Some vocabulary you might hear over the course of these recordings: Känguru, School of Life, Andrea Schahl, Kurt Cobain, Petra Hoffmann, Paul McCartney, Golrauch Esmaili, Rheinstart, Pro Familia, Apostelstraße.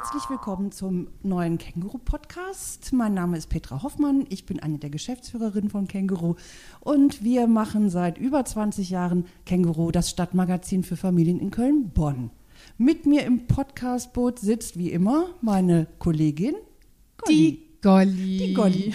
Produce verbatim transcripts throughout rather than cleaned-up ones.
Herzlich willkommen zum neuen Känguru-Podcast. Mein Name ist Petra Hoffmann, ich bin eine der Geschäftsführerinnen von Känguru und wir machen seit über zwanzig Jahren Känguru, das Stadtmagazin für Familien in Köln-Bonn. Mit mir im Podcastboot sitzt wie immer meine Kollegin Golli. Die Golli. Die Golli.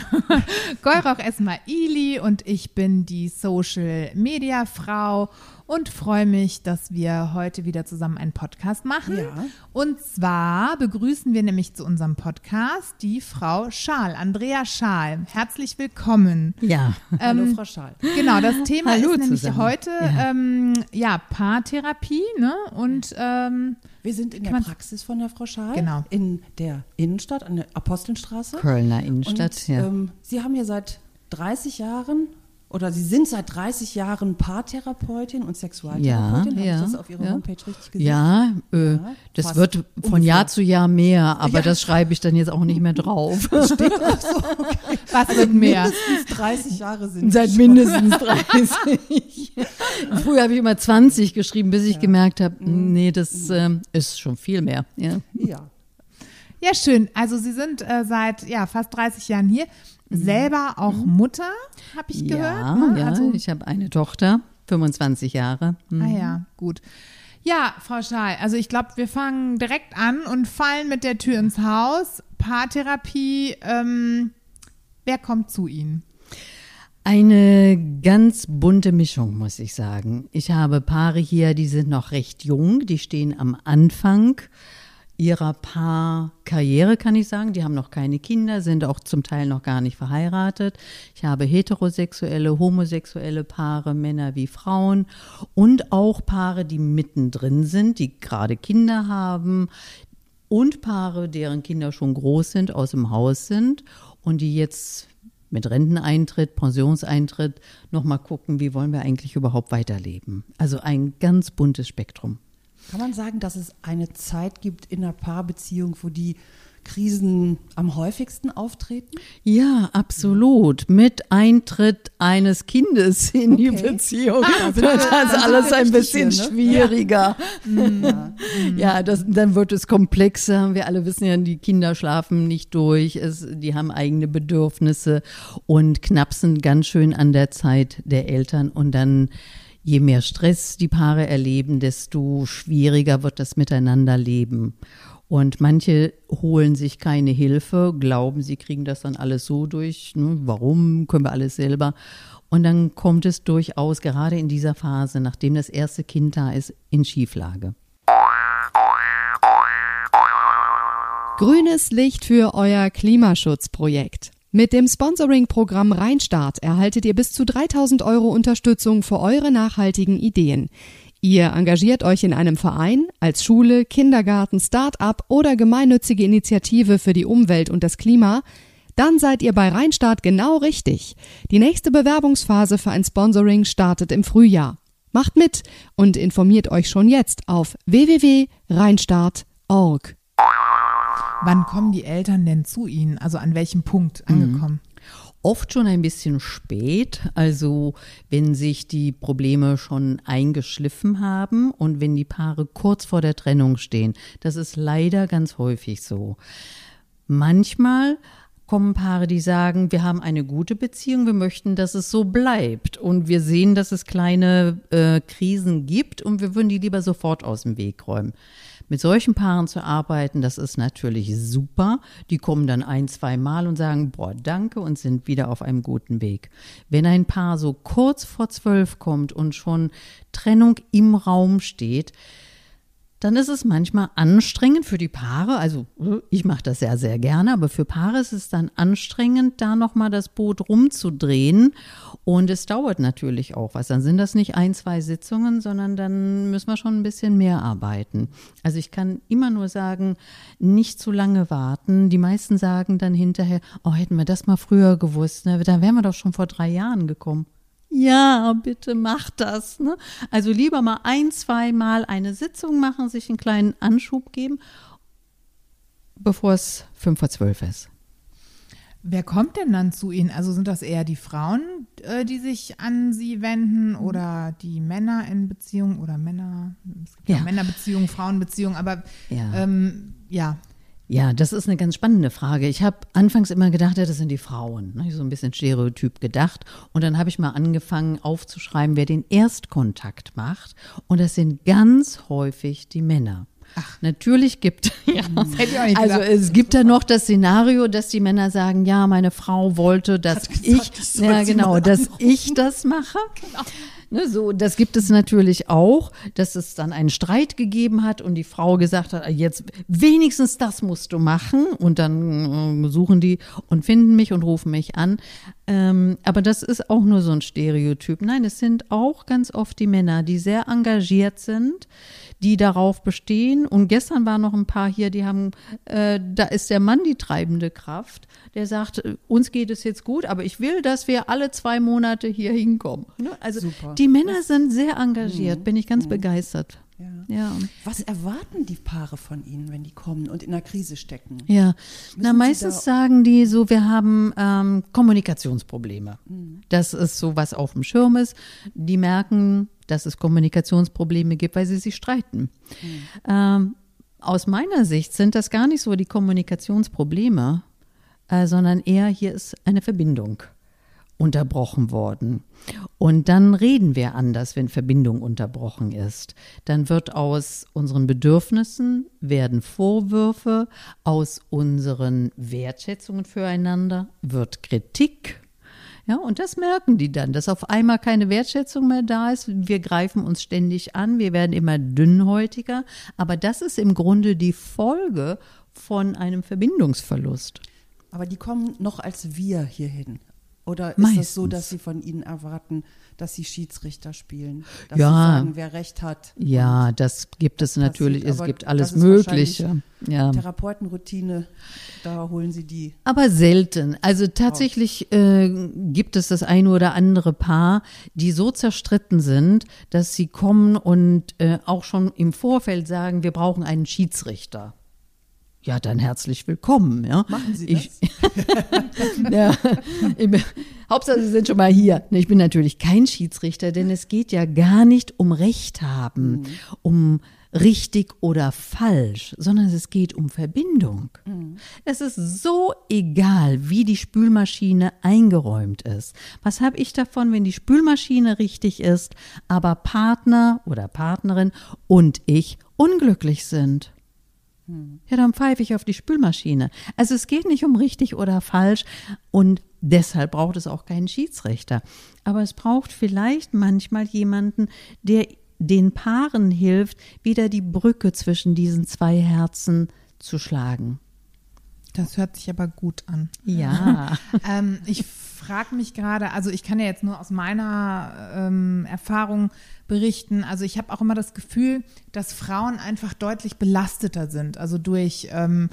Golrauch Esmaili und ich bin die Social-Media-Frau und freue mich, dass wir heute wieder zusammen einen Podcast machen. Ja. Und zwar begrüßen wir nämlich zu unserem Podcast die Frau Schahl, Andrea Schahl. Herzlich willkommen. Ja. Ähm, Hallo Frau Schahl. Genau, das Thema Hallo ist nämlich zusammen. heute ja. Ähm, ja, Paartherapie, ne? Und ähm, wir sind in der Praxis von der Frau Schahl, genau. In der Innenstadt, an der Apostelstraße. Kölner Innenstadt, und, ja. Ähm, Sie haben ja seit dreißig Jahren, oder Sie sind seit dreißig Jahren Paartherapeutin und Sexualtherapeutin. Ja, habe ja, ich das auf Ihrer ja. Homepage richtig gesehen? Ja, äh, ja das wird von ungefähr. Jahr zu Jahr mehr, aber ja. das schreibe ich dann jetzt auch nicht mehr drauf. Das steht auch so. Okay. Was also wird mehr? Mindestens dreißig Jahre sind Seit schon. mindestens dreißig. Früher habe ich immer zwanzig geschrieben, bis ich ja. gemerkt habe, nee, das äh, ist schon viel mehr. Ja. ja. Ja, schön. Also Sie sind äh, seit ja, fast dreißig Jahren hier. Selber auch mhm. Mutter, habe ich ja, gehört. Ne? Ja, also, ich habe eine Tochter, fünfundzwanzig Jahre. Mhm. Ah ja, gut. Ja, Frau Schahl, also ich glaube, wir fangen direkt an und fallen mit der Tür ins Haus. Paartherapie, ähm, wer kommt zu Ihnen? Eine ganz bunte Mischung, muss ich sagen. Ich habe Paare hier, die sind noch recht jung, die stehen am Anfang ihrer Paarkarriere, kann ich sagen. Die haben noch keine Kinder, sind auch zum Teil noch gar nicht verheiratet. Ich habe heterosexuelle, homosexuelle Paare, Männer wie Frauen und auch Paare, die mittendrin sind, die gerade Kinder haben und Paare, deren Kinder schon groß sind, aus dem Haus sind und die jetzt mit Renteneintritt, Pensionseintritt nochmal gucken, wie wollen wir eigentlich überhaupt weiterleben. Also ein ganz buntes Spektrum. Kann man sagen, dass es eine Zeit gibt in einer Paarbeziehung, wo die Krisen am häufigsten auftreten? Ja, absolut. Mit Eintritt eines Kindes in okay. die Beziehung. Ah, das wird also alles ein bisschen hier, ne? schwieriger. Ja, ja das, dann wird es komplexer. Wir alle wissen ja, die Kinder schlafen nicht durch. Es, die haben eigene Bedürfnisse und knapsen ganz schön an der Zeit der Eltern. Und dann je mehr Stress die Paare erleben, desto schwieriger wird das Miteinanderleben. Und manche holen sich keine Hilfe, glauben, sie kriegen das dann alles so durch. Ne? Warum? Können wir alles selber? Und dann kommt es durchaus, gerade in dieser Phase, nachdem das erste Kind da ist, in Schieflage. Grünes Licht für euer Klimaschutzprojekt. Mit dem Sponsoring-Programm Rheinstart erhaltet ihr bis zu dreitausend Euro Unterstützung für eure nachhaltigen Ideen. Ihr engagiert euch in einem Verein, als Schule, Kindergarten, Start-up oder gemeinnützige Initiative für die Umwelt und das Klima? Dann seid ihr bei Rheinstart genau richtig. Die nächste Bewerbungsphase für ein Sponsoring startet im Frühjahr. Macht mit und informiert euch schon jetzt auf w w w punkt rheinstart punkt org. Wann kommen die Eltern denn zu Ihnen? Also an welchem Punkt angekommen? Oft schon ein bisschen spät, also wenn sich die Probleme schon eingeschliffen haben und wenn die Paare kurz vor der Trennung stehen. Das ist leider ganz häufig so. Manchmal kommen Paare, die sagen, wir haben eine gute Beziehung, wir möchten, dass es so bleibt und wir sehen, dass es kleine äh, Krisen gibt und wir würden die lieber sofort aus dem Weg räumen. Mit solchen Paaren zu arbeiten, das ist natürlich super. Die kommen dann ein, zwei Mal und sagen, boah, danke und sind wieder auf einem guten Weg. Wenn ein Paar so kurz vor zwölf kommt und schon Trennung im Raum steht, dann ist es manchmal anstrengend für die Paare, also ich mache das ja sehr gerne, aber für Paare ist es dann anstrengend, da nochmal das Boot rumzudrehen und es dauert natürlich auch was. Dann sind das nicht ein, zwei Sitzungen, sondern dann müssen wir schon ein bisschen mehr arbeiten. Also ich kann immer nur sagen, nicht zu lange warten. Die meisten sagen dann hinterher, oh, hätten wir das mal früher gewusst, ne? Da wären wir doch schon vor drei Jahren gekommen. Ja, bitte macht das. Ne? Also lieber mal ein, zwei Mal eine Sitzung machen, sich einen kleinen Anschub geben, bevor es fünf vor zwölf ist. Wer kommt denn dann zu Ihnen? Also sind das eher die Frauen, die sich an Sie wenden oder die Männer in Beziehung oder Männer? Es gibt ja, ja Männerbeziehungen, Frauenbeziehungen, aber ja. Ähm, ja. Ja, das ist eine ganz spannende Frage. Ich habe anfangs immer gedacht, ja, das sind die Frauen, ne? So ein bisschen Stereotyp gedacht. Und dann habe ich mal angefangen aufzuschreiben, wer den Erstkontakt macht. Und das sind ganz häufig die Männer. Ach, natürlich gibt ja. Das hätte ich auch nicht also gedacht. Es gibt da noch das Szenario, dass die Männer sagen, ja, meine Frau wollte, dass gesagt, ich, das ja, genau, dass ich das mache. Genau. Ne, so, das gibt es natürlich auch, dass es dann einen Streit gegeben hat und die Frau gesagt hat, jetzt wenigstens das musst du machen, und dann äh, suchen die und finden mich und rufen mich an. Ähm, aber das ist auch nur so ein Stereotyp. Nein, es sind auch ganz oft die Männer, die sehr engagiert sind, die darauf bestehen. Und gestern waren noch ein paar hier, die haben, äh, da ist der Mann die treibende Kraft, der sagt, uns geht es jetzt gut, aber ich will, dass wir alle zwei Monate hier hinkommen. Ne? Also super. Die Männer sind sehr engagiert, mhm. bin ich ganz mhm. begeistert. Ja. Ja. Was erwarten die Paare von Ihnen, wenn die kommen und in der Krise stecken? Ja, na, meistens sagen die so, wir haben ähm, Kommunikationsprobleme. Mhm. Das ist so, was auf dem Schirm ist. Die merken, dass es Kommunikationsprobleme gibt, weil sie sich streiten. Mhm. Ähm, aus meiner Sicht sind das gar nicht so die Kommunikationsprobleme, äh, sondern eher, hier ist eine Verbindung unterbrochen worden. Und dann reden wir anders, wenn Verbindung unterbrochen ist. Dann wird aus unseren Bedürfnissen werden Vorwürfe, aus unseren Wertschätzungen füreinander wird Kritik. Ja, und das merken die dann, dass auf einmal keine Wertschätzung mehr da ist. Wir greifen uns ständig an, wir werden immer dünnhäutiger. Aber das ist im Grunde die Folge von einem Verbindungsverlust. Aber die kommen noch als wir hierhin. Oder ist Meistens. Es so, dass sie von Ihnen erwarten, dass sie Schiedsrichter spielen? Dass ja. sie sagen, wer Recht hat? Ja, das gibt es das natürlich. Passiert, es gibt alles Mögliche. Ja. Therapeutenroutine, da holen Sie die. Aber selten. Also tatsächlich äh, gibt es das eine oder andere Paar, die so zerstritten sind, dass sie kommen und äh, auch schon im Vorfeld sagen, wir brauchen einen Schiedsrichter. Ja, dann herzlich willkommen. Ja. Machen Sie das? Ich, ja, ich, Hauptsache, Sie sind schon mal hier. Ich bin natürlich kein Schiedsrichter, denn es geht ja gar nicht um Recht haben, mhm. um richtig oder falsch, sondern es geht um Verbindung. Mhm. Es ist so egal, wie die Spülmaschine eingeräumt ist. Was habe ich davon, wenn die Spülmaschine richtig ist, aber Partner oder Partnerin und ich unglücklich sind? Ja, dann pfeife ich auf die Spülmaschine. Also es geht nicht um richtig oder falsch, und deshalb braucht es auch keinen Schiedsrichter. Aber es braucht vielleicht manchmal jemanden, der den Paaren hilft, wieder die Brücke zwischen diesen zwei Herzen zu schlagen. Das hört sich aber gut an. Ja. ähm, ich frage mich gerade, also ich kann ja jetzt nur aus meiner ähm, Erfahrung berichten, also ich habe auch immer das Gefühl, dass Frauen einfach deutlich belasteter sind, also durch, ähm,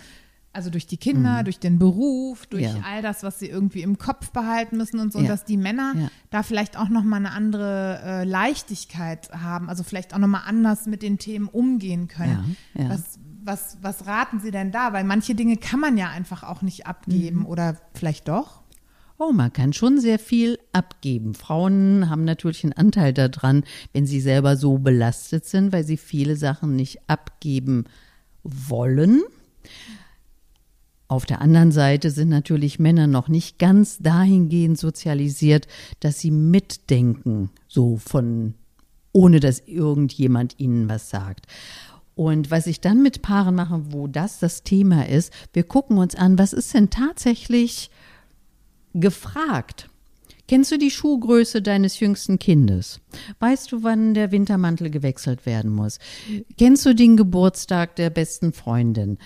also durch die Kinder, mhm. durch den Beruf, durch ja. all das, was sie irgendwie im Kopf behalten müssen und so, ja. und dass die Männer ja. da vielleicht auch nochmal eine andere äh, Leichtigkeit haben, also vielleicht auch nochmal anders mit den Themen umgehen können. Ja. Ja. Was, Was, was raten Sie denn da? Weil manche Dinge kann man ja einfach auch nicht abgeben, mhm. oder vielleicht doch? Oh, man kann schon sehr viel abgeben. Frauen haben natürlich einen Anteil daran, wenn sie selber so belastet sind, weil sie viele Sachen nicht abgeben wollen. Auf der anderen Seite sind natürlich Männer noch nicht ganz dahingehend sozialisiert, dass sie mitdenken, so von, ohne dass irgendjemand ihnen was sagt. Und was ich dann mit Paaren mache, wo das das Thema ist, wir gucken uns an, was ist denn tatsächlich gefragt? Kennst du die Schuhgröße deines jüngsten Kindes? Weißt du, wann der Wintermantel gewechselt werden muss? Kennst du den Geburtstag der besten Freundin?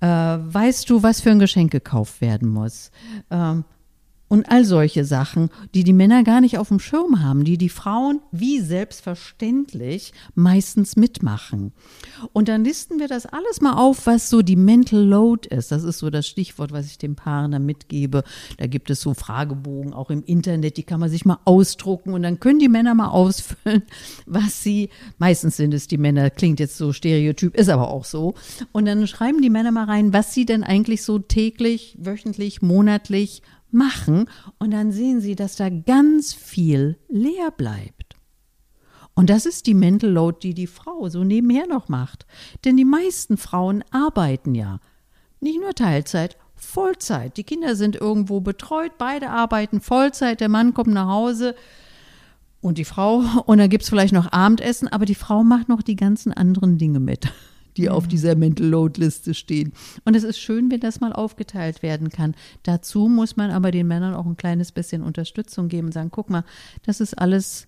Äh, weißt du, was für ein Geschenk gekauft werden muss? Ähm, und all solche Sachen, die die Männer gar nicht auf dem Schirm haben, die die Frauen wie selbstverständlich meistens mitmachen. Und dann listen wir das alles mal auf, was so die Mental Load ist. Das ist so das Stichwort, was ich den Paaren da mitgebe. Da gibt es so Fragebogen auch im Internet, die kann man sich mal ausdrucken und dann können die Männer mal ausfüllen, was sie, meistens sind es die Männer, klingt jetzt so stereotyp, ist aber auch so. Und dann schreiben die Männer mal rein, was sie denn eigentlich so täglich, wöchentlich, monatlich machen, und dann sehen Sie, dass da ganz viel leer bleibt. Und das ist die Mental Load, die die Frau so nebenher noch macht. Denn die meisten Frauen arbeiten ja. Nicht nur Teilzeit, Vollzeit. Die Kinder sind irgendwo betreut, beide arbeiten Vollzeit, der Mann kommt nach Hause und die Frau, und dann gibt es vielleicht noch Abendessen, aber die Frau macht noch die ganzen anderen Dinge mit, die auf dieser Mental Load Liste stehen. Und es ist schön, wenn das mal aufgeteilt werden kann. Dazu muss man aber den Männern auch ein kleines bisschen Unterstützung geben und sagen, guck mal, das ist alles,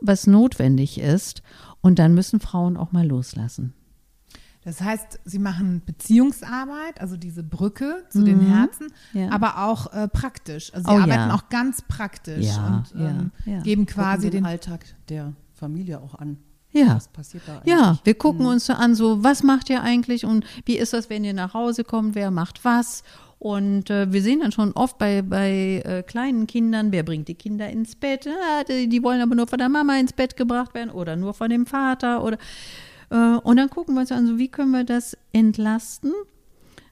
was notwendig ist. Und dann müssen Frauen auch mal loslassen. Das heißt, sie machen Beziehungsarbeit, also diese Brücke zu mhm. den Herzen, ja. aber auch äh, praktisch. Also sie oh, arbeiten ja. auch ganz praktisch ja, und ja, ähm, ja. geben quasi den, den Alltag der Familie auch an. Ja, was passiert da eigentlich? Ja, wir gucken mhm. uns so an, so was macht ihr eigentlich und wie ist das, wenn ihr nach Hause kommt, wer macht was? Und äh, wir sehen dann schon oft bei, bei äh, kleinen Kindern, wer bringt die Kinder ins Bett? Ah, die, die wollen aber nur von der Mama ins Bett gebracht werden oder nur von dem Vater. Oder, äh, und dann gucken wir uns an, so wie können wir das entlasten?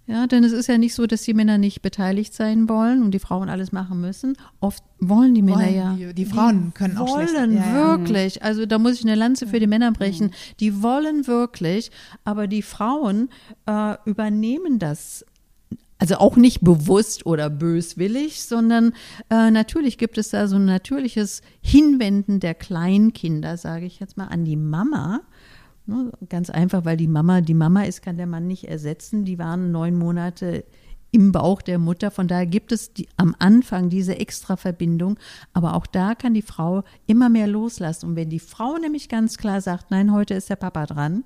Ja, denn es ist ja nicht so, dass die Männer nicht beteiligt sein wollen und die Frauen alles machen müssen. Oft wollen die Männer wollen ja. Die, die Frauen die können auch schlecht. Wollen ja, wirklich. Ja. Also da muss ich eine Lanze für die Männer brechen. Die wollen wirklich, aber die Frauen äh, übernehmen das. Also auch nicht bewusst oder böswillig, sondern äh, natürlich gibt es da so ein natürliches Hinwenden der Kleinkinder, sage ich jetzt mal, an die Mama. Ganz einfach, weil die Mama, die Mama ist, kann der Mann nicht ersetzen. Die waren neun Monate im Bauch der Mutter. Von daher gibt es die, am Anfang diese extra Verbindung. Aber auch da kann die Frau immer mehr loslassen. Und wenn die Frau nämlich ganz klar sagt, nein, heute ist der Papa dran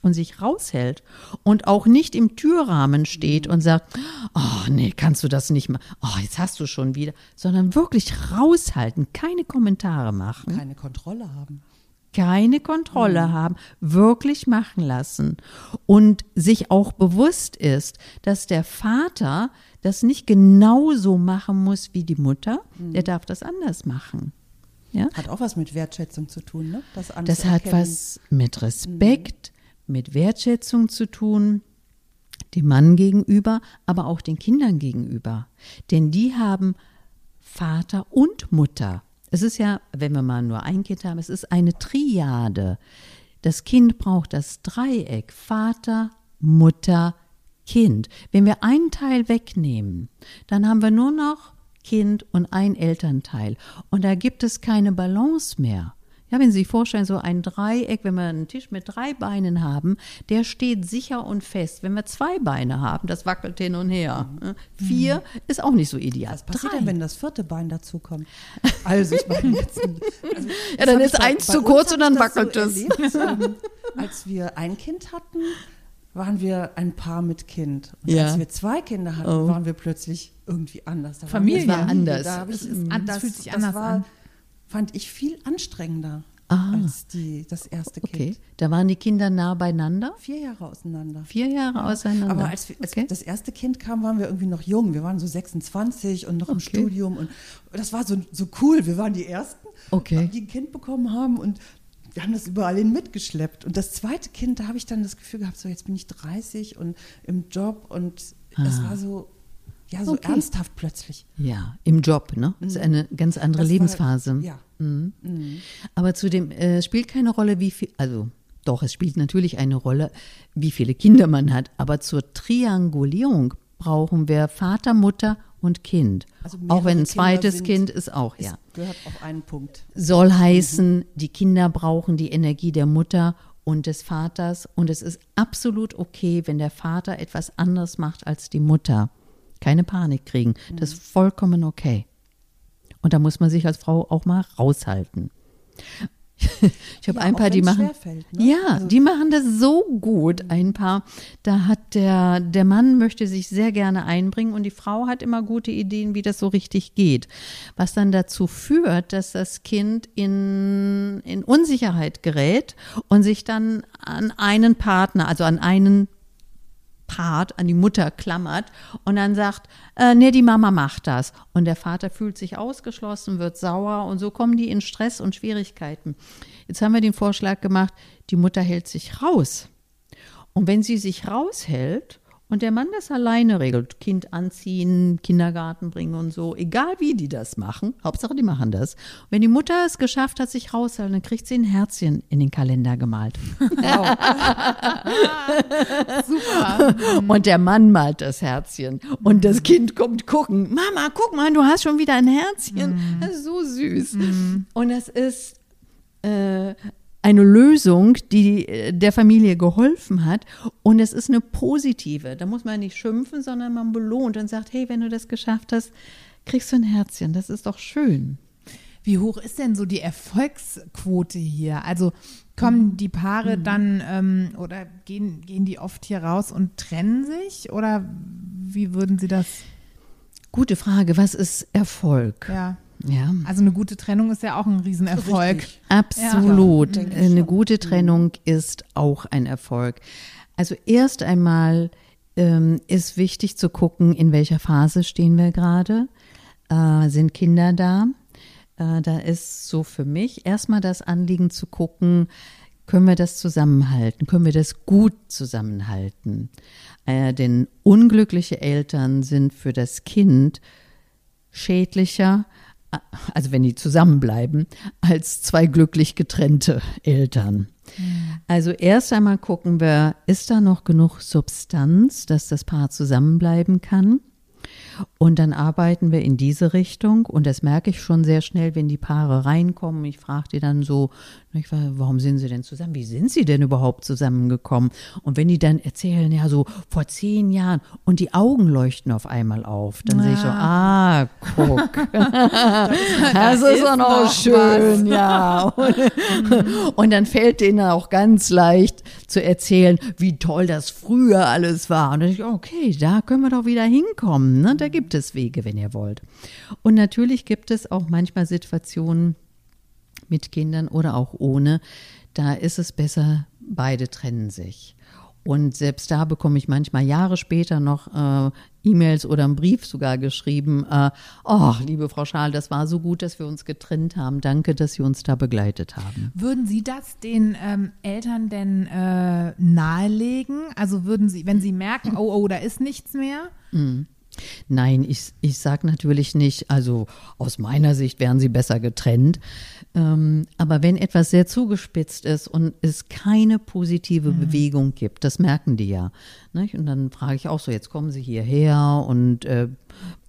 und sich raushält und auch nicht im Türrahmen steht und sagt, oh nee, kannst du das nicht machen, oh jetzt hast du schon wieder, sondern wirklich raushalten, keine Kommentare machen. Keine Kontrolle haben. keine Kontrolle mhm. haben, wirklich machen lassen und sich auch bewusst ist, dass der Vater das nicht genauso machen muss wie die Mutter, mhm. der darf das anders machen. Ja? Hat auch was mit Wertschätzung zu tun, ne? Das, das hat was mit Respekt, mhm. mit Wertschätzung zu tun, dem Mann gegenüber, aber auch den Kindern gegenüber, denn die haben Vater und Mutter. Es ist ja, wenn wir mal nur ein Kind haben, es ist eine Triade. Das Kind braucht das Dreieck, Vater, Mutter, Kind. Wenn wir einen Teil wegnehmen, dann haben wir nur noch Kind und ein Elternteil. Und da gibt es keine Balance mehr. Ja, wenn Sie sich vorstellen, so ein Dreieck, wenn wir einen Tisch mit drei Beinen haben, der steht sicher und fest. Wenn wir zwei Beine haben, das wackelt hin und her. Mhm. Vier mhm. ist auch nicht so ideal. Was passiert denn, wenn das vierte Bein dazukommt? Also ich meine jetzt... Also, ja, dann ist eins zu kurz und dann wackelt es. So ähm, als wir ein Kind hatten, waren wir ein Paar mit Kind. Und ja. als wir zwei Kinder hatten, oh. waren wir plötzlich irgendwie anders. Da Familie war anders. Da ich, mhm. das, das fühlt sich anders an. Fand ich viel anstrengender ah, als die, das erste Kind. Okay. Da waren die Kinder nah beieinander? Vier Jahre auseinander. Vier Jahre ja. auseinander. Aber als, wir, als okay. das erste Kind kam, waren wir irgendwie noch jung. Wir waren so sechsundzwanzig und noch okay. im Studium. Und das war so, so cool. Wir waren die Ersten, okay. die ein Kind bekommen haben. Und wir haben das überall hin mitgeschleppt. Und das zweite Kind, da habe ich dann das Gefühl gehabt, so jetzt bin ich dreißig und im Job. Und ah. das war so... Ja, so okay. ernsthaft plötzlich. Ja, im Job, ne? Das ist eine ganz andere das Lebensphase. War, ja. Mhm. Mhm. Aber zudem äh, spielt keine Rolle, wie viel, also doch, es spielt natürlich eine Rolle, wie viele Kinder man hat, aber zur Triangulierung brauchen wir Vater, Mutter und Kind. Also auch wenn ein zweites sind, Kind ist auch, ist, ja. gehört auf einen Punkt. Soll mhm. heißen, die Kinder brauchen die Energie der Mutter und des Vaters und es ist absolut okay, wenn der Vater etwas anderes macht als die Mutter. Keine Panik kriegen. Das ist vollkommen okay. Und da muss man sich als Frau auch mal raushalten. Ich habe ja, ein paar, die machen, ne? ja, also. die machen das so gut. Ein paar, da hat der, der Mann möchte sich sehr gerne einbringen und die Frau hat immer gute Ideen, wie das so richtig geht. Was dann dazu führt, dass das Kind in, in Unsicherheit gerät und sich dann an einen Partner, also an einen hart an die Mutter klammert und dann sagt, äh, nee, die Mama macht das. Und der Vater fühlt sich ausgeschlossen, wird sauer und so kommen die in Stress und Schwierigkeiten. Jetzt haben wir den Vorschlag gemacht, die Mutter hält sich raus. Und wenn sie sich raushält Und der Mann das alleine regelt, Kind anziehen, Kindergarten bringen und so, egal wie die das machen, Hauptsache die machen das. Und wenn die Mutter es geschafft hat, sich rauszuhalten, dann kriegt sie ein Herzchen in den Kalender gemalt. Wow. Super. Und der Mann malt das Herzchen und das Kind kommt gucken, Mama, guck mal, du hast schon wieder ein Herzchen, das ist so süß. Mm. Und das ist äh, eine Lösung, die der Familie geholfen hat, und es ist eine positive. Da muss man nicht schimpfen, sondern man belohnt und sagt, hey, wenn du das geschafft hast, kriegst du ein Herzchen, das ist doch schön. Wie hoch ist denn so die Erfolgsquote hier? Also kommen die Paare mhm. dann ähm, oder gehen, gehen die oft hier raus und trennen sich, oder wie würden Sie das? Gute Frage, was ist Erfolg? Ja. Ja. Also eine gute Trennung ist ja auch ein Riesenerfolg. Richtig. Absolut. Ja, eine gute Trennung ist auch ein Erfolg. Also erst einmal ähm, ist wichtig zu gucken, in welcher Phase stehen wir gerade. Äh, sind Kinder da? Äh, da ist so für mich erstmal das Anliegen zu gucken, können wir das zusammenhalten? Können wir das gut zusammenhalten? Äh, denn unglückliche Eltern sind für das Kind schädlicher, also wenn die zusammenbleiben, als zwei glücklich getrennte Eltern. Also erst einmal gucken wir, ist da noch genug Substanz, dass das Paar zusammenbleiben kann? Und dann arbeiten wir in diese Richtung, und das merke ich schon sehr schnell, wenn die Paare reinkommen. Ich frage die dann so, warum sind sie denn zusammen? Wie sind sie denn überhaupt zusammengekommen? Und wenn die dann erzählen, ja, so vor zehn Jahren, und die Augen leuchten auf einmal auf, dann ja. sehe ich so, ah, guck, das, das ist doch noch schön, was. Ja. Und, und dann fällt denen auch ganz leicht zu erzählen, wie toll das früher alles war. Und dann denke ich, okay, da können wir doch wieder hinkommen, ne? Da gibt es Wege, wenn ihr wollt. Und natürlich gibt es auch manchmal Situationen mit Kindern oder auch ohne, da ist es besser, beide trennen sich. Und selbst da bekomme ich manchmal Jahre später noch äh, E-Mails oder einen Brief sogar geschrieben, äh, oh, liebe Frau Schahl, das war so gut, dass wir uns getrennt haben. Danke, dass Sie uns da begleitet haben. Würden Sie das den ähm, Eltern denn äh, nahelegen? Also würden Sie, wenn Sie merken, oh, oh, da ist nichts mehr? Mm. Nein, ich, ich sage natürlich nicht, also aus meiner Sicht wären sie besser getrennt. Ähm, aber wenn etwas sehr zugespitzt ist und es keine positive mhm. Bewegung gibt, das merken die ja. Nicht? Und dann frage ich auch so, jetzt kommen sie hierher und äh,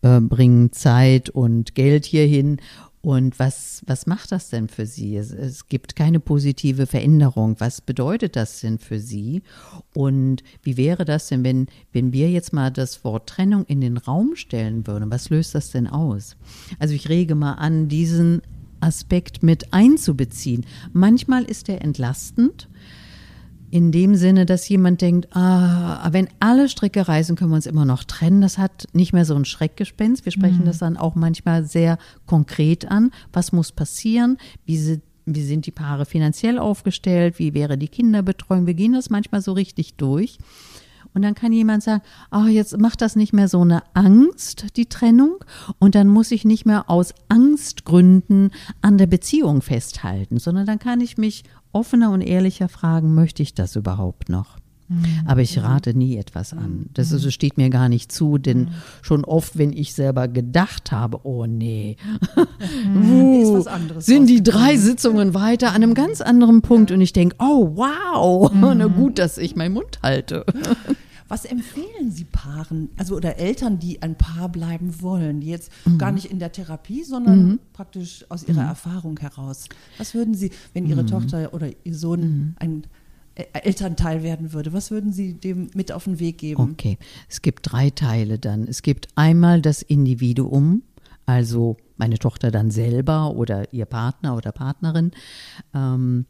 äh, bringen Zeit und Geld hierhin. Und was, was macht das denn für Sie? Es, es gibt keine positive Veränderung. Was bedeutet das denn für Sie? Und wie wäre das denn, wenn, wenn wir jetzt mal das Wort Trennung in den Raum stellen würden? Was löst das denn aus? Also ich rege mal an, diesen Aspekt mit einzubeziehen. Manchmal ist der entlastend. In dem Sinne, dass jemand denkt, ah, wenn alle Stricke reißen, können wir uns immer noch trennen. Das hat nicht mehr so ein Schreckgespenst. Wir sprechen mhm. das dann auch manchmal sehr konkret an. Was muss passieren? Wie sind, wie sind die Paare finanziell aufgestellt? Wie wäre die Kinderbetreuung? Wir gehen das manchmal so richtig durch. Und dann kann jemand sagen, ah, jetzt macht das nicht mehr so eine Angst, die Trennung. Und dann muss ich nicht mehr aus Angstgründen an der Beziehung festhalten, sondern dann kann ich mich offener und ehrlicher fragen, möchte ich das überhaupt noch? Mhm. Aber ich rate nie etwas an. Das mhm. also steht mir gar nicht zu, denn mhm. schon oft, wenn ich selber gedacht habe, oh nee, mhm. ist was anderes sind die drei Sitzungen weiter an einem ganz anderen Punkt ja. und ich denke, oh wow, mhm. na gut, dass ich meinen Mund halte. Was empfehlen Sie Paaren, also oder Eltern, die ein Paar bleiben wollen, die jetzt mhm. gar nicht in der Therapie, sondern mhm. praktisch aus ihrer mhm. Erfahrung heraus? Was würden Sie, wenn Ihre mhm. Tochter oder Ihr Sohn mhm. ein Elternteil werden würde, was würden Sie dem mit auf den Weg geben? Okay, es gibt drei Teile dann. Es gibt einmal das Individuum, also meine Tochter dann selber oder ihr Partner oder Partnerin. Ähm,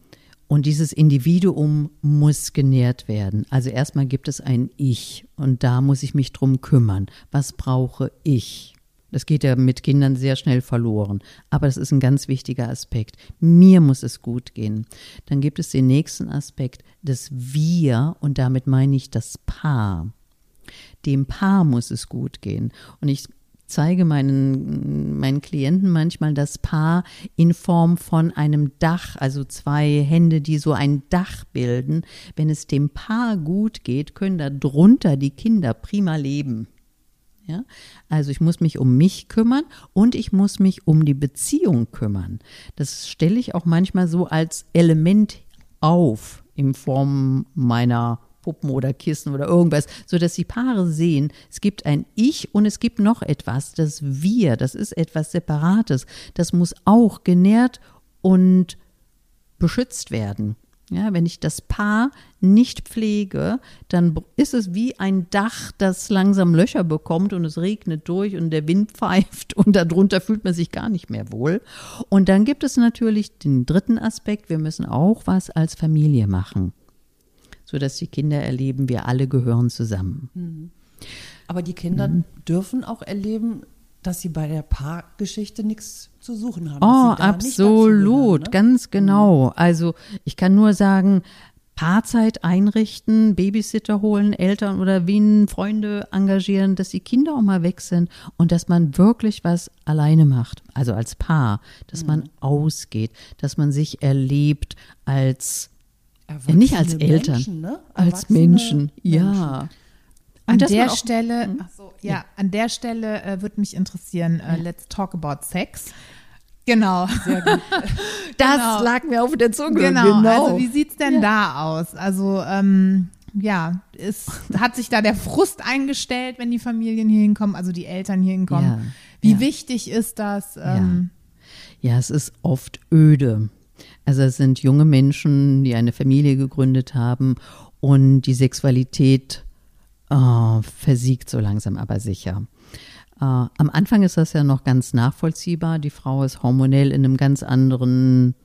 Und dieses Individuum muss genährt werden. Also erstmal gibt es ein Ich, und da muss ich mich drum kümmern. Was brauche ich? Das geht ja mit Kindern sehr schnell verloren. Aber das ist ein ganz wichtiger Aspekt. Mir muss es gut gehen. Dann gibt es den nächsten Aspekt, das Wir, und damit meine ich das Paar. Dem Paar muss es gut gehen. Und ich zeige meinen, meinen Klienten manchmal das Paar in Form von einem Dach, also zwei Hände, die so ein Dach bilden. Wenn es dem Paar gut geht, können da drunter die Kinder prima leben. Ja, also ich muss mich um mich kümmern und ich muss mich um die Beziehung kümmern. Das stelle ich auch manchmal so als Element auf in Form meiner Puppen oder Kissen oder irgendwas, sodass die Paare sehen, es gibt ein Ich und es gibt noch etwas, das Wir, das ist etwas Separates. Das muss auch genährt und beschützt werden. Ja, wenn ich das Paar nicht pflege, dann ist es wie ein Dach, das langsam Löcher bekommt und es regnet durch und der Wind pfeift und darunter fühlt man sich gar nicht mehr wohl. Und dann gibt es natürlich den dritten Aspekt, wir müssen auch was als Familie machen, sodass die Kinder erleben, wir alle gehören zusammen. Aber die Kinder mhm. dürfen auch erleben, dass sie bei der Paargeschichte nichts zu suchen haben. Oh, absolut, nicht ne? Ganz genau. Also ich kann nur sagen, Paarzeit einrichten, Babysitter holen, Eltern oder wen, Freunde engagieren, dass die Kinder auch mal weg sind und dass man wirklich was alleine macht, also als Paar, dass mhm. man ausgeht, dass man sich erlebt als, äh, nicht als Eltern, Menschen, ne? als Menschen, ja. Menschen. An der, auch, Stelle, ach so, ja, ja. an der Stelle äh, würde mich interessieren, äh, let's talk about sex. Genau. Sehr gut. Das genau. lag mir auf der Zunge. Genau, genau. Also wie sieht es denn ja. da aus? Also ähm, ja, ist, hat sich da der Frust eingestellt, wenn die Familien hier hinkommen, also die Eltern hier hinkommen? Ja. Wie ja. wichtig ist das? Ähm, ja. ja, es ist oft öde. Also es sind junge Menschen, die eine Familie gegründet haben und die Sexualität Oh, versiegt so langsam, aber sicher. Uh, am Anfang ist das ja noch ganz nachvollziehbar. Die Frau ist hormonell in einem ganz anderen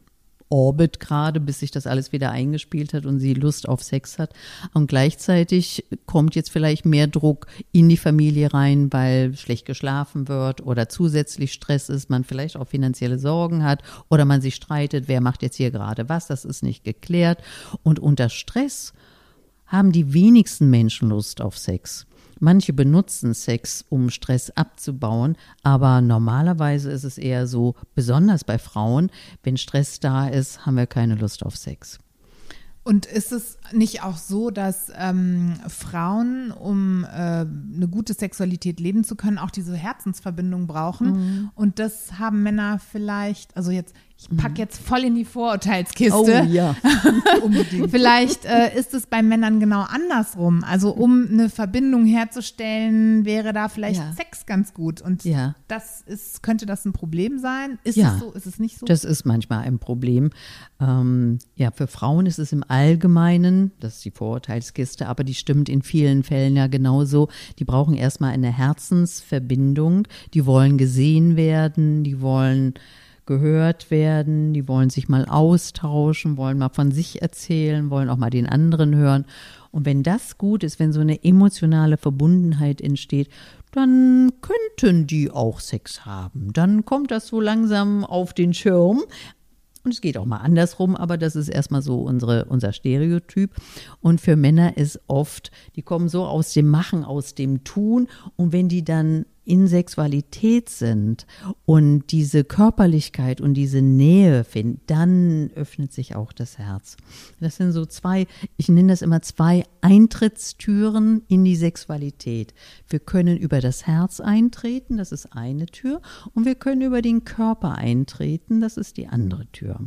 Orbit gerade, bis sich das alles wieder eingespielt hat und sie Lust auf Sex hat. Und gleichzeitig kommt jetzt vielleicht mehr Druck in die Familie rein, weil schlecht geschlafen wird oder zusätzlich Stress ist, man vielleicht auch finanzielle Sorgen hat oder man sich streitet, wer macht jetzt hier gerade was, das ist nicht geklärt. Und unter Stress haben die wenigsten Menschen Lust auf Sex. Manche benutzen Sex, um Stress abzubauen, aber normalerweise ist es eher so, besonders bei Frauen, wenn Stress da ist, haben wir keine Lust auf Sex. Und ist es nicht auch so, dass ähm, Frauen, um äh, eine gute Sexualität leben zu können, auch diese Herzensverbindung brauchen? Mhm. Und das haben Männer vielleicht, also jetzt, ich packe mhm. jetzt voll in die Vorurteilskiste. Oh ja, unbedingt. Vielleicht äh, ist es bei Männern genau andersrum. Also um eine Verbindung herzustellen, wäre da vielleicht ja. Sex ganz gut. Und ja. das ist, könnte das ein Problem sein? Ist ja. es so, ist es nicht so? Das ist manchmal ein Problem. Ähm, ja, für Frauen ist es im Allgemeinen, das ist die Vorurteilskiste, aber die stimmt in vielen Fällen ja genauso. Die brauchen erstmal eine Herzensverbindung. Die wollen gesehen werden, die wollen gehört werden, die wollen sich mal austauschen, wollen mal von sich erzählen, wollen auch mal den anderen hören. Und wenn das gut ist, wenn so eine emotionale Verbundenheit entsteht, dann könnten die auch Sex haben. Dann kommt das so langsam auf den Schirm. Und es geht auch mal andersrum, aber das ist erstmal so unsere, unser Stereotyp. Und für Männer ist oft, die kommen so aus dem Machen, aus dem Tun. Und wenn die dann in Sexualität sind und diese Körperlichkeit und diese Nähe finden, dann öffnet sich auch das Herz. Das sind so zwei, ich nenne das immer zwei Eintrittstüren in die Sexualität. Wir können über das Herz eintreten, das ist eine Tür, und wir können über den Körper eintreten, das ist die andere Tür.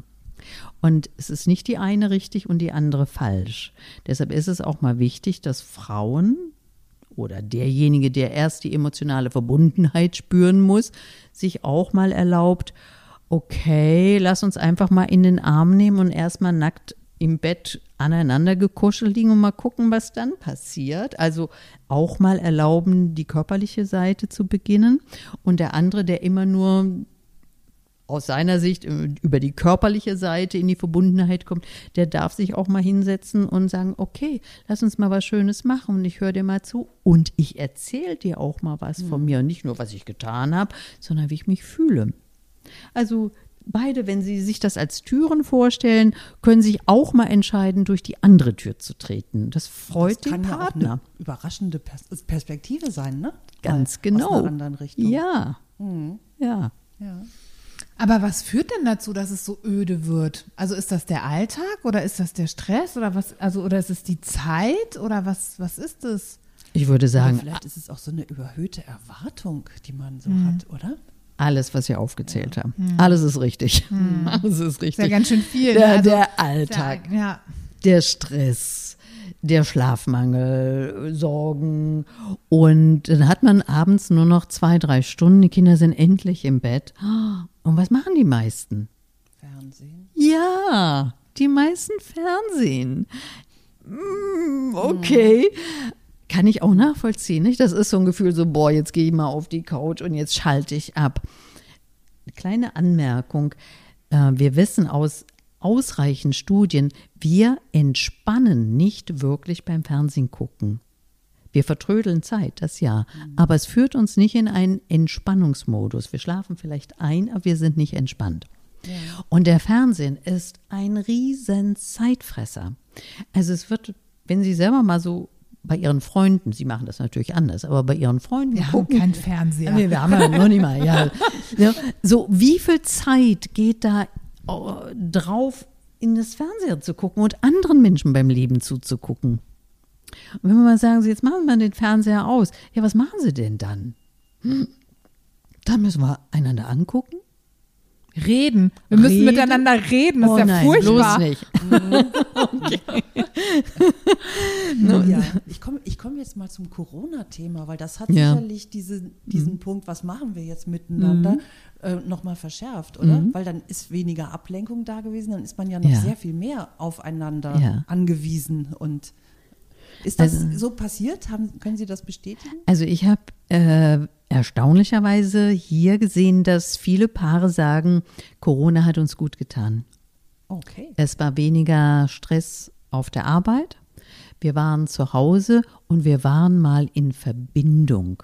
Und es ist nicht die eine richtig und die andere falsch. Deshalb ist es auch mal wichtig, dass Frauen oder derjenige, der erst die emotionale Verbundenheit spüren muss, sich auch mal erlaubt, okay, lass uns einfach mal in den Arm nehmen und erstmal nackt im Bett aneinander gekuschelt liegen und mal gucken, was dann passiert. Also auch mal erlauben, die körperliche Seite zu beginnen. Und der andere, der immer nur aus seiner Sicht über die körperliche Seite in die Verbundenheit kommt, der darf sich auch mal hinsetzen und sagen, okay, lass uns mal was Schönes machen und ich höre dir mal zu und ich erzähle dir auch mal was mhm. von mir und nicht nur, was ich getan habe, sondern wie ich mich fühle. Also beide, wenn sie sich das als Türen vorstellen, können sich auch mal entscheiden, durch die andere Tür zu treten. Das freut den Partner. Das kann ja auch eine überraschende Pers- Perspektive sein, ne? Ganz mal genau. Aus einer anderen Richtung. Ja. Mhm. Ja. Ja. Aber was führt denn dazu, dass es so öde wird? Also ist das der Alltag oder ist das der Stress oder was? Also oder ist es die Zeit oder was? Was ist es? Ich würde sagen, aber vielleicht ist es auch so eine überhöhte Erwartung, die man so mhm. hat, oder? Alles, was wir aufgezählt ja. haben. Mhm. Alles ist richtig. Mhm. Alles ist richtig. Ist ja ganz schön viel. Der, also, der Alltag, der, ja. der Stress, der Schlafmangel, Sorgen. Und dann hat man abends nur noch zwei, drei Stunden. Die Kinder sind endlich im Bett. Und was machen die meisten? Fernsehen. Ja, die meisten Fernsehen. Okay. Mhm. Kann ich auch nachvollziehen, nicht? Das ist so ein Gefühl so, boah, jetzt gehe ich mal auf die Couch und jetzt schalte ich ab. Eine kleine Anmerkung. Wir wissen aus ausreichend Studien, wir entspannen nicht wirklich beim Fernsehen gucken. Wir vertrödeln Zeit, das ja. Aber es führt uns nicht in einen Entspannungsmodus. Wir schlafen vielleicht ein, aber wir sind nicht entspannt. Ja. Und der Fernsehen ist ein riesen Zeitfresser. Also es wird, wenn Sie selber mal so bei ihren Freunden, sie machen das natürlich anders, aber bei ihren Freunden wir gucken. Wir haben keinen Fernseher. Nee, wir haben ja noch nicht mal. Ja. So, wie viel Zeit geht da drauf, in das Fernseher zu gucken und anderen Menschen beim Leben zuzugucken? Und wenn wir mal sagen, jetzt machen wir den Fernseher aus. Ja, was machen sie denn dann? Hm. Dann müssen wir einander angucken. Reden. Wir reden? müssen miteinander reden. Das oh, ist ja nein, furchtbar. Bloß nicht. Okay. No, ja. Ich komme ich komm jetzt mal zum Corona-Thema, weil das hat ja. sicherlich diese, diesen mhm. Punkt, was machen wir jetzt miteinander, mhm. äh, nochmal verschärft, oder? Mhm. Weil dann ist weniger Ablenkung da gewesen, dann ist man ja noch ja. sehr viel mehr aufeinander ja. angewiesen. Und ist das also, so passiert? Haben, können Sie das bestätigen? Also ich habe äh, erstaunlicherweise hier gesehen, dass viele Paare sagen, Corona hat uns gut getan. Okay. Es war weniger Stress auf der Arbeit, wir waren zu Hause und wir waren mal in Verbindung.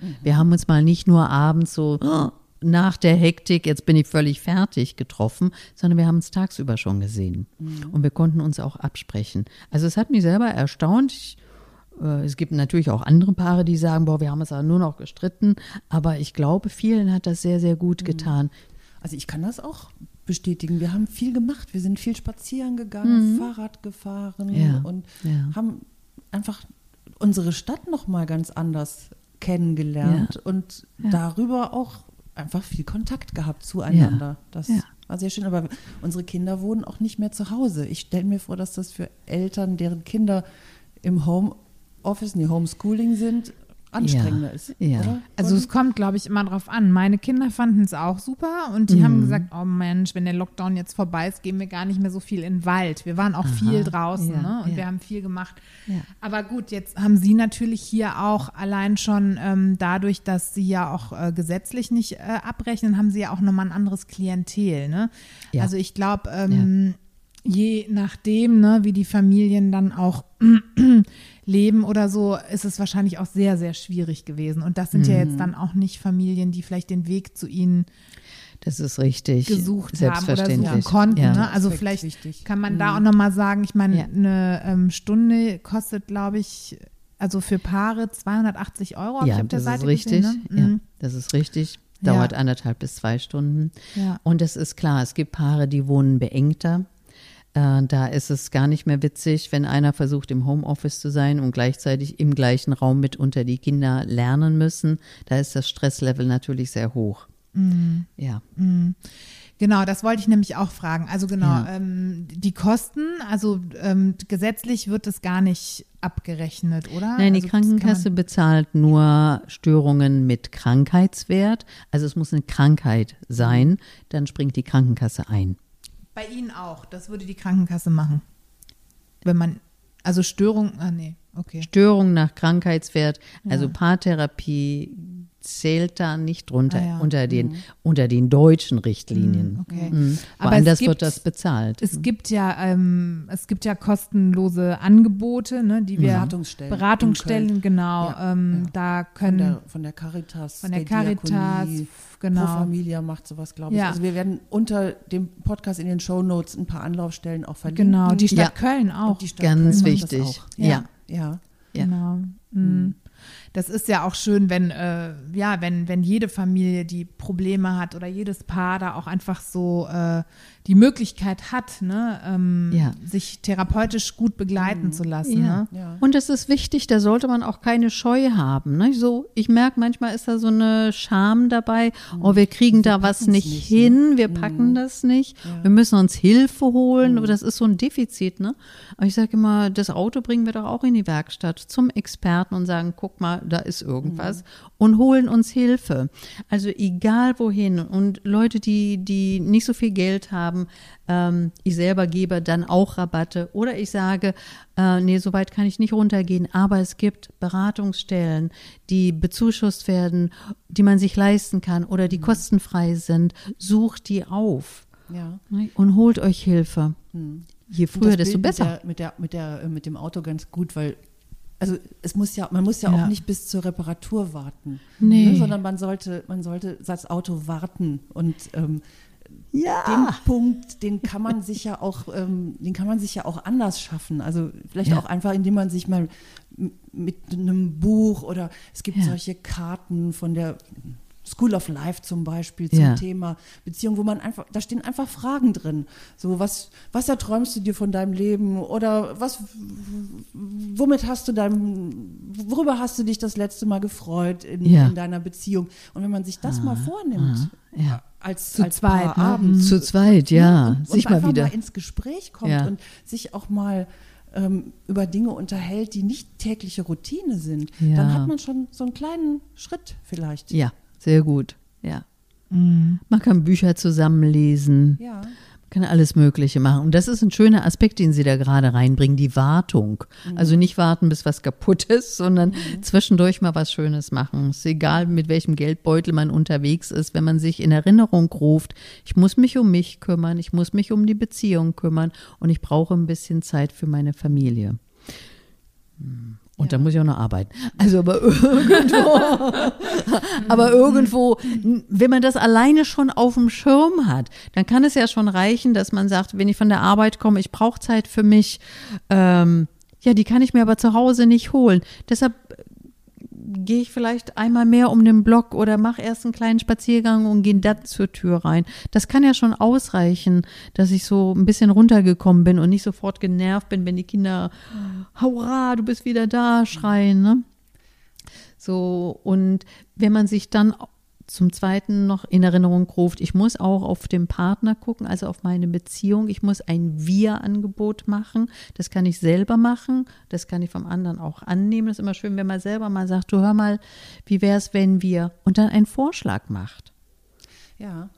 Mhm. Wir haben uns mal nicht nur abends so oh, nach der Hektik, jetzt bin ich völlig fertig getroffen, sondern wir haben uns tagsüber schon gesehen mhm. und wir konnten uns auch absprechen. Also es hat mich selber erstaunt. Ich, äh, es gibt natürlich auch andere Paare, die sagen, boah, wir haben uns nur noch gestritten, aber ich glaube, vielen hat das sehr, sehr gut mhm. getan. Also ich kann das auch bestätigen. Wir haben viel gemacht. Wir sind viel spazieren gegangen, mhm. Fahrrad gefahren ja, und ja. haben einfach unsere Stadt nochmal ganz anders kennengelernt ja. und ja. darüber auch einfach viel Kontakt gehabt zueinander. Ja. Das ja. war sehr schön. Aber unsere Kinder wohnen auch nicht mehr zu Hause. Ich stelle mir vor, dass das für Eltern, deren Kinder im Homeoffice, nee, Homeschooling sind, anstrengender ja, ist. Ja. Oder? Also es kommt, glaube ich, immer drauf an. Meine Kinder fanden es auch super und die mhm. haben gesagt, oh Mensch, wenn der Lockdown jetzt vorbei ist, gehen wir gar nicht mehr so viel in den Wald. Wir waren auch Aha, viel draußen ja, ne? und ja. wir haben viel gemacht. Ja. Aber gut, jetzt haben sie natürlich hier auch allein schon ähm, dadurch, dass sie ja auch äh, gesetzlich nicht äh, abrechnen, haben sie ja auch nochmal ein anderes Klientel. Ne? Ja. Also ich glaube, ähm, ja. je nachdem, ne, wie die Familien dann auch leben oder so, ist es wahrscheinlich auch sehr, sehr schwierig gewesen. Und das sind mhm. ja jetzt dann auch nicht Familien, die vielleicht den Weg zu ihnen das ist richtig. gesucht haben oder suchen konnten. Ja. Ne? Also vielleicht wichtig. kann man mhm. da auch nochmal sagen, ich meine, ja. eine ähm, Stunde kostet, glaube ich, also für Paare zweihundertachtzig Euro. Ja, das ist richtig. Gesehen, ne? mhm. ja, das ist richtig. Dauert ja. anderthalb bis zwei Stunden. Ja. Und das ist klar, es gibt Paare, die wohnen beengter. Da ist es gar nicht mehr witzig, wenn einer versucht, im Homeoffice zu sein und gleichzeitig im gleichen Raum mitunter die Kinder lernen müssen. Da ist das Stresslevel natürlich sehr hoch. Mm. Ja. Mm. Genau, das wollte ich nämlich auch fragen. Also genau, ja. ähm, die Kosten, also ähm, gesetzlich wird das gar nicht abgerechnet, oder? Nein, also die Krankenkasse bezahlt nur Störungen mit Krankheitswert. Also es muss eine Krankheit sein, dann springt die Krankenkasse ein. Bei Ihnen auch, das würde die Krankenkasse machen. Wenn man, also Störung, ah nee, okay. Störung nach Krankheitswert, also ja. Paartherapie, zählt da nicht drunter, ah, ja. unter, den, mhm. unter den deutschen Richtlinien. Okay. Mhm. Aber anders gibt, wird das bezahlt. Es, mhm. gibt ja, ähm, es gibt ja kostenlose Angebote, ne, die wir… Beratungsstellen. Beratungsstellen, genau. Ja, ähm, ja. Da können… Von der, von der Caritas, von der, der Caritas, Diakonie, genau. Pro Familia macht sowas, glaube ich. Ja. Also wir werden unter dem Podcast in den Shownotes ein paar Anlaufstellen auch verlinken. Genau, die Stadt ja. Köln auch. Die Stadt Ganz Köln wichtig, auch. Ja. ja. Ja, genau. Mhm. Das ist ja auch schön, wenn, äh, ja, wenn, wenn jede Familie, die Probleme hat oder jedes Paar da auch einfach so äh, die Möglichkeit hat, ne, ähm, ja. sich therapeutisch gut begleiten mhm. zu lassen. Ja. Ne? Ja. Und es ist wichtig, da sollte man auch keine Scheu haben. Ne? So, ich merke, manchmal ist da so eine Scham dabei, mhm. oh, wir kriegen wir da was nicht, nicht hin, ne? wir packen mhm. das nicht, ja. wir müssen uns Hilfe holen, mhm. das ist so ein Defizit. Ne? Aber ich sage immer, das Auto bringen wir doch auch in die Werkstatt zum Experten und sagen, guck mal, da ist irgendwas, mhm. und holen uns Hilfe. Also egal wohin. Und Leute, die, die nicht so viel Geld haben, ähm, ich selber gebe dann auch Rabatte. Oder ich sage, äh, nee, so weit kann ich nicht runtergehen. Aber es gibt Beratungsstellen, die bezuschusst werden, die man sich leisten kann oder die mhm. kostenfrei sind. Sucht die auf ja. und holt euch Hilfe. Mhm. Je früher, desto besser. Mit, der, mit, der, mit, der, mit dem Auto ganz gut, weil Also es muss ja, man muss ja, ja auch nicht bis zur Reparatur warten, nee. ne, sondern man sollte, man sollte das Auto warten und ähm, ja. den Punkt, den kann man sich ja auch, ähm, den kann man sich ja auch anders schaffen. Also vielleicht ja. auch einfach, indem man sich mal mit einem Buch oder es gibt ja. solche Karten von der School of Life zum Beispiel zum ja. Thema Beziehung, wo man einfach, da stehen einfach Fragen drin. So, was, was erträumst du dir von deinem Leben oder was, womit hast du dein, worüber hast du dich das letzte Mal gefreut in, ja. in deiner Beziehung? Und wenn man sich das ah, mal vornimmt, ah, ja. als, zu als zweit, Paar ne? Abend, zu zweit, ja, und, und sich mal wieder mal ins Gespräch kommt ja. und sich auch mal über Dinge unterhält, die nicht tägliche Routine sind, ja. dann hat man schon so einen kleinen Schritt vielleicht. Ja, sehr gut. Ja. Mhm. Man kann Bücher zusammenlesen, ja. man kann alles Mögliche machen. Und das ist ein schöner Aspekt, den Sie da gerade reinbringen, die Wartung. Mhm. Also nicht warten, bis was kaputt ist, sondern mhm. zwischendurch mal was Schönes machen. Es ist egal, mit welchem Geldbeutel man unterwegs ist, wenn man sich in Erinnerung ruft, ich muss mich um mich kümmern, ich muss mich um die Beziehung kümmern und ich brauche ein bisschen Zeit für meine Familie. Mhm. Und ja. dann muss ich auch noch arbeiten. Also aber irgendwo, aber irgendwo, wenn man das alleine schon auf dem Schirm hat, dann kann es ja schon reichen, dass man sagt, wenn ich von der Arbeit komme, ich brauche Zeit für mich. Ähm, ja, die kann ich mir aber zu Hause nicht holen. Deshalb gehe ich vielleicht einmal mehr um den Block oder mache erst einen kleinen Spaziergang und gehe dann zur Tür rein. Das kann ja schon ausreichen, dass ich so ein bisschen runtergekommen bin und nicht sofort genervt bin, wenn die Kinder hurra, du bist wieder da, schreien. Ne? So, und wenn man sich dann zum Zweiten noch in Erinnerung ruft, ich muss auch auf den Partner gucken, also auf meine Beziehung. Ich muss ein Wir-Angebot machen. Das kann ich selber machen. Das kann ich vom anderen auch annehmen. Das ist immer schön, wenn man selber mal sagt, du hör mal, wie wäre es, wenn wir, und dann einen Vorschlag macht. Ja,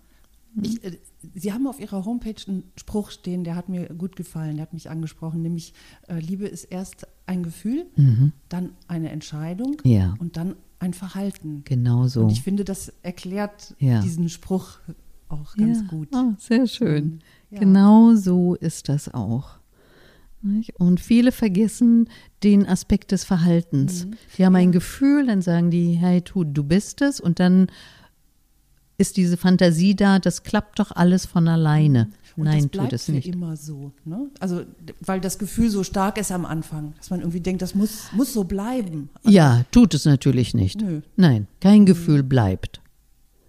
ich, äh, Sie haben auf Ihrer Homepage einen Spruch stehen, der hat mir gut gefallen, der hat mich angesprochen, nämlich äh, Liebe ist erst ein Gefühl, mhm. dann eine Entscheidung ja. und dann ein Verhalten. Genau so. Und ich finde, das erklärt ja. diesen Spruch auch ganz ja. gut. Ah, sehr schön. Ja. Genau so ist das auch. Und viele vergessen den Aspekt des Verhaltens. Mhm. Die haben ja. ein Gefühl, dann sagen die, hey, du, du bist es. Und dann ist diese Fantasie da, das klappt doch alles von alleine. Und Nein, das bleibt tut es nicht. Immer so. Ne? Also, weil das Gefühl so stark ist am Anfang, dass man irgendwie denkt, das muss, muss so bleiben. Also, ja, tut es natürlich nicht. Nö. Nein, kein Gefühl mhm. bleibt.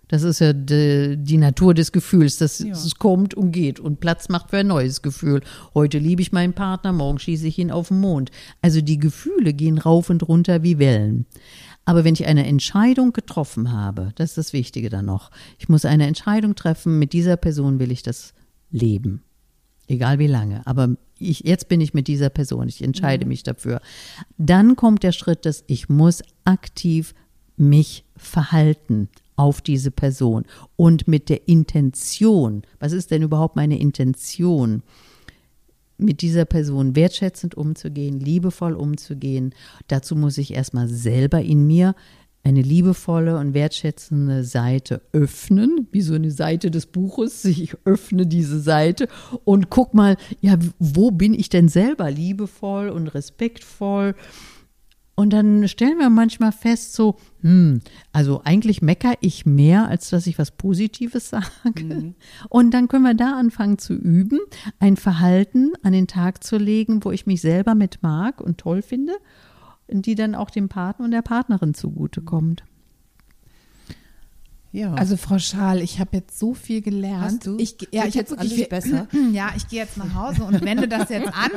Das ist ja de, die Natur des Gefühls, dass ja. es kommt und geht und Platz macht für ein neues Gefühl. Heute liebe ich meinen Partner, morgen schieße ich ihn auf den Mond. Also die Gefühle gehen rauf und runter wie Wellen. Aber wenn ich eine Entscheidung getroffen habe, das ist das Wichtige dann noch, ich muss eine Entscheidung treffen, mit dieser Person will ich das leben. Egal wie lange. Aber ich, jetzt bin ich mit dieser Person. Ich entscheide mhm. mich dafür. Dann kommt der Schritt, dass ich muss aktiv mich verhalten auf diese Person. Und mit der Intention, was ist denn überhaupt meine Intention, mit dieser Person wertschätzend umzugehen, liebevoll umzugehen. Dazu muss ich erstmal selber in mir eine liebevolle und wertschätzende Seite öffnen, wie so eine Seite des Buches. Ich öffne diese Seite und guck mal, ja, wo bin ich denn selber liebevoll und respektvoll? Und dann stellen wir manchmal fest, so, hm, also eigentlich meckere ich mehr, als dass ich was Positives sage. Mhm. Und dann können wir da anfangen zu üben, ein Verhalten an den Tag zu legen, wo ich mich selber mit mag und toll finde, die dann auch dem Partner und der Partnerin zugutekommt. Ja. Also Frau Schahl, ich habe jetzt so viel gelernt. Hast du? Ich, ja, ich jetzt alles ich, besser. Ja, ich gehe jetzt nach Hause und wende das jetzt an.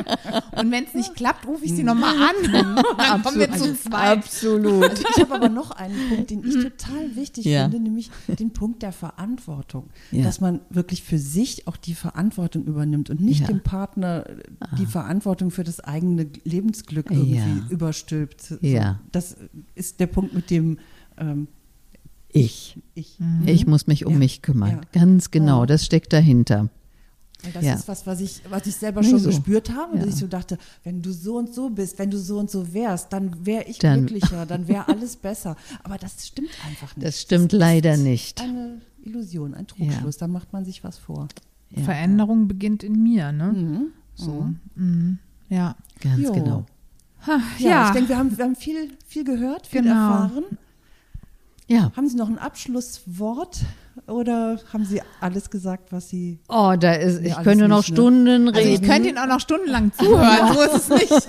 Und wenn es nicht klappt, rufe ich sie nochmal an. Dann absolut. Kommen wir zu zweit. Absolut. Also ich habe aber noch einen Punkt, den ich total wichtig ja. finde, nämlich den Punkt der Verantwortung. Ja. Dass man wirklich für sich auch die Verantwortung übernimmt und nicht ja. dem Partner ah. die Verantwortung für das eigene Lebensglück irgendwie ja. überstülpt. Ja. Das ist der Punkt mit dem ähm, Ich. Ich. Mhm. ich muss mich um ja. mich kümmern. Ja. Ganz genau, das steckt dahinter. Und das ja. ist was, was ich, was ich selber nee, schon so. gespürt habe. Und ja. dass ich so dachte, wenn du so und so bist, wenn du so und so wärst, dann wäre ich dann. glücklicher, dann wäre alles besser. Aber das stimmt einfach nicht. Das stimmt das leider nicht. Eine Illusion, ein Trugschluss, ja. da macht man sich was vor. Ja. Veränderung beginnt in mir, ne? Mhm. So. Mhm. Ja. Ganz jo. genau. Ha, ja. ja, ich denke, wir haben, wir haben viel, viel gehört, viel genau. erfahren. Ja. Haben Sie noch ein Abschlusswort oder haben Sie alles gesagt, was Sie... Oh, da ist, ich könnte noch Stunden reden. Also ich könnte Ihnen auch noch stundenlang zuhören, so ist es nicht.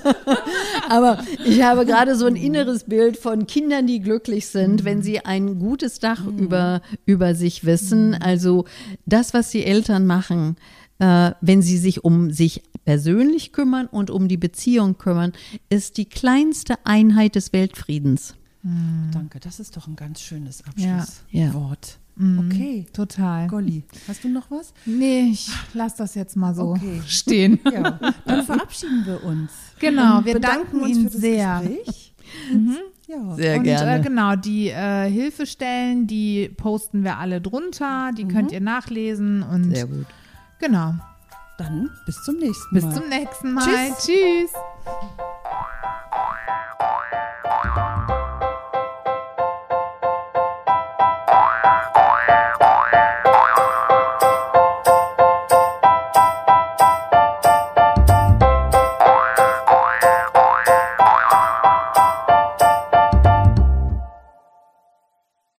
Aber ich habe gerade so ein inneres Bild von Kindern, die glücklich sind, mhm. wenn sie ein gutes Dach mhm. über, über sich wissen. Mhm. Also das, was die Eltern machen, äh, wenn sie sich um sich persönlich kümmern und um die Beziehung kümmern, ist die kleinste Einheit des Weltfriedens. Danke, das ist doch ein ganz schönes Abschlusswort. Ja, ja. Okay, total. Golli, hast du noch was? Nee, ich lasse das jetzt mal so okay. stehen. Ja. Dann verabschieden wir uns. Genau, wir danken uns Ihnen für das sehr. Gespräch. Mhm. Ja. Sehr und, gerne. Und äh, genau, die äh, Hilfestellen, die posten wir alle drunter, die mhm. könnt ihr nachlesen. Und sehr gut. Genau. Dann bis zum nächsten Mal. Bis zum nächsten Mal. Tschüss. Tschüss.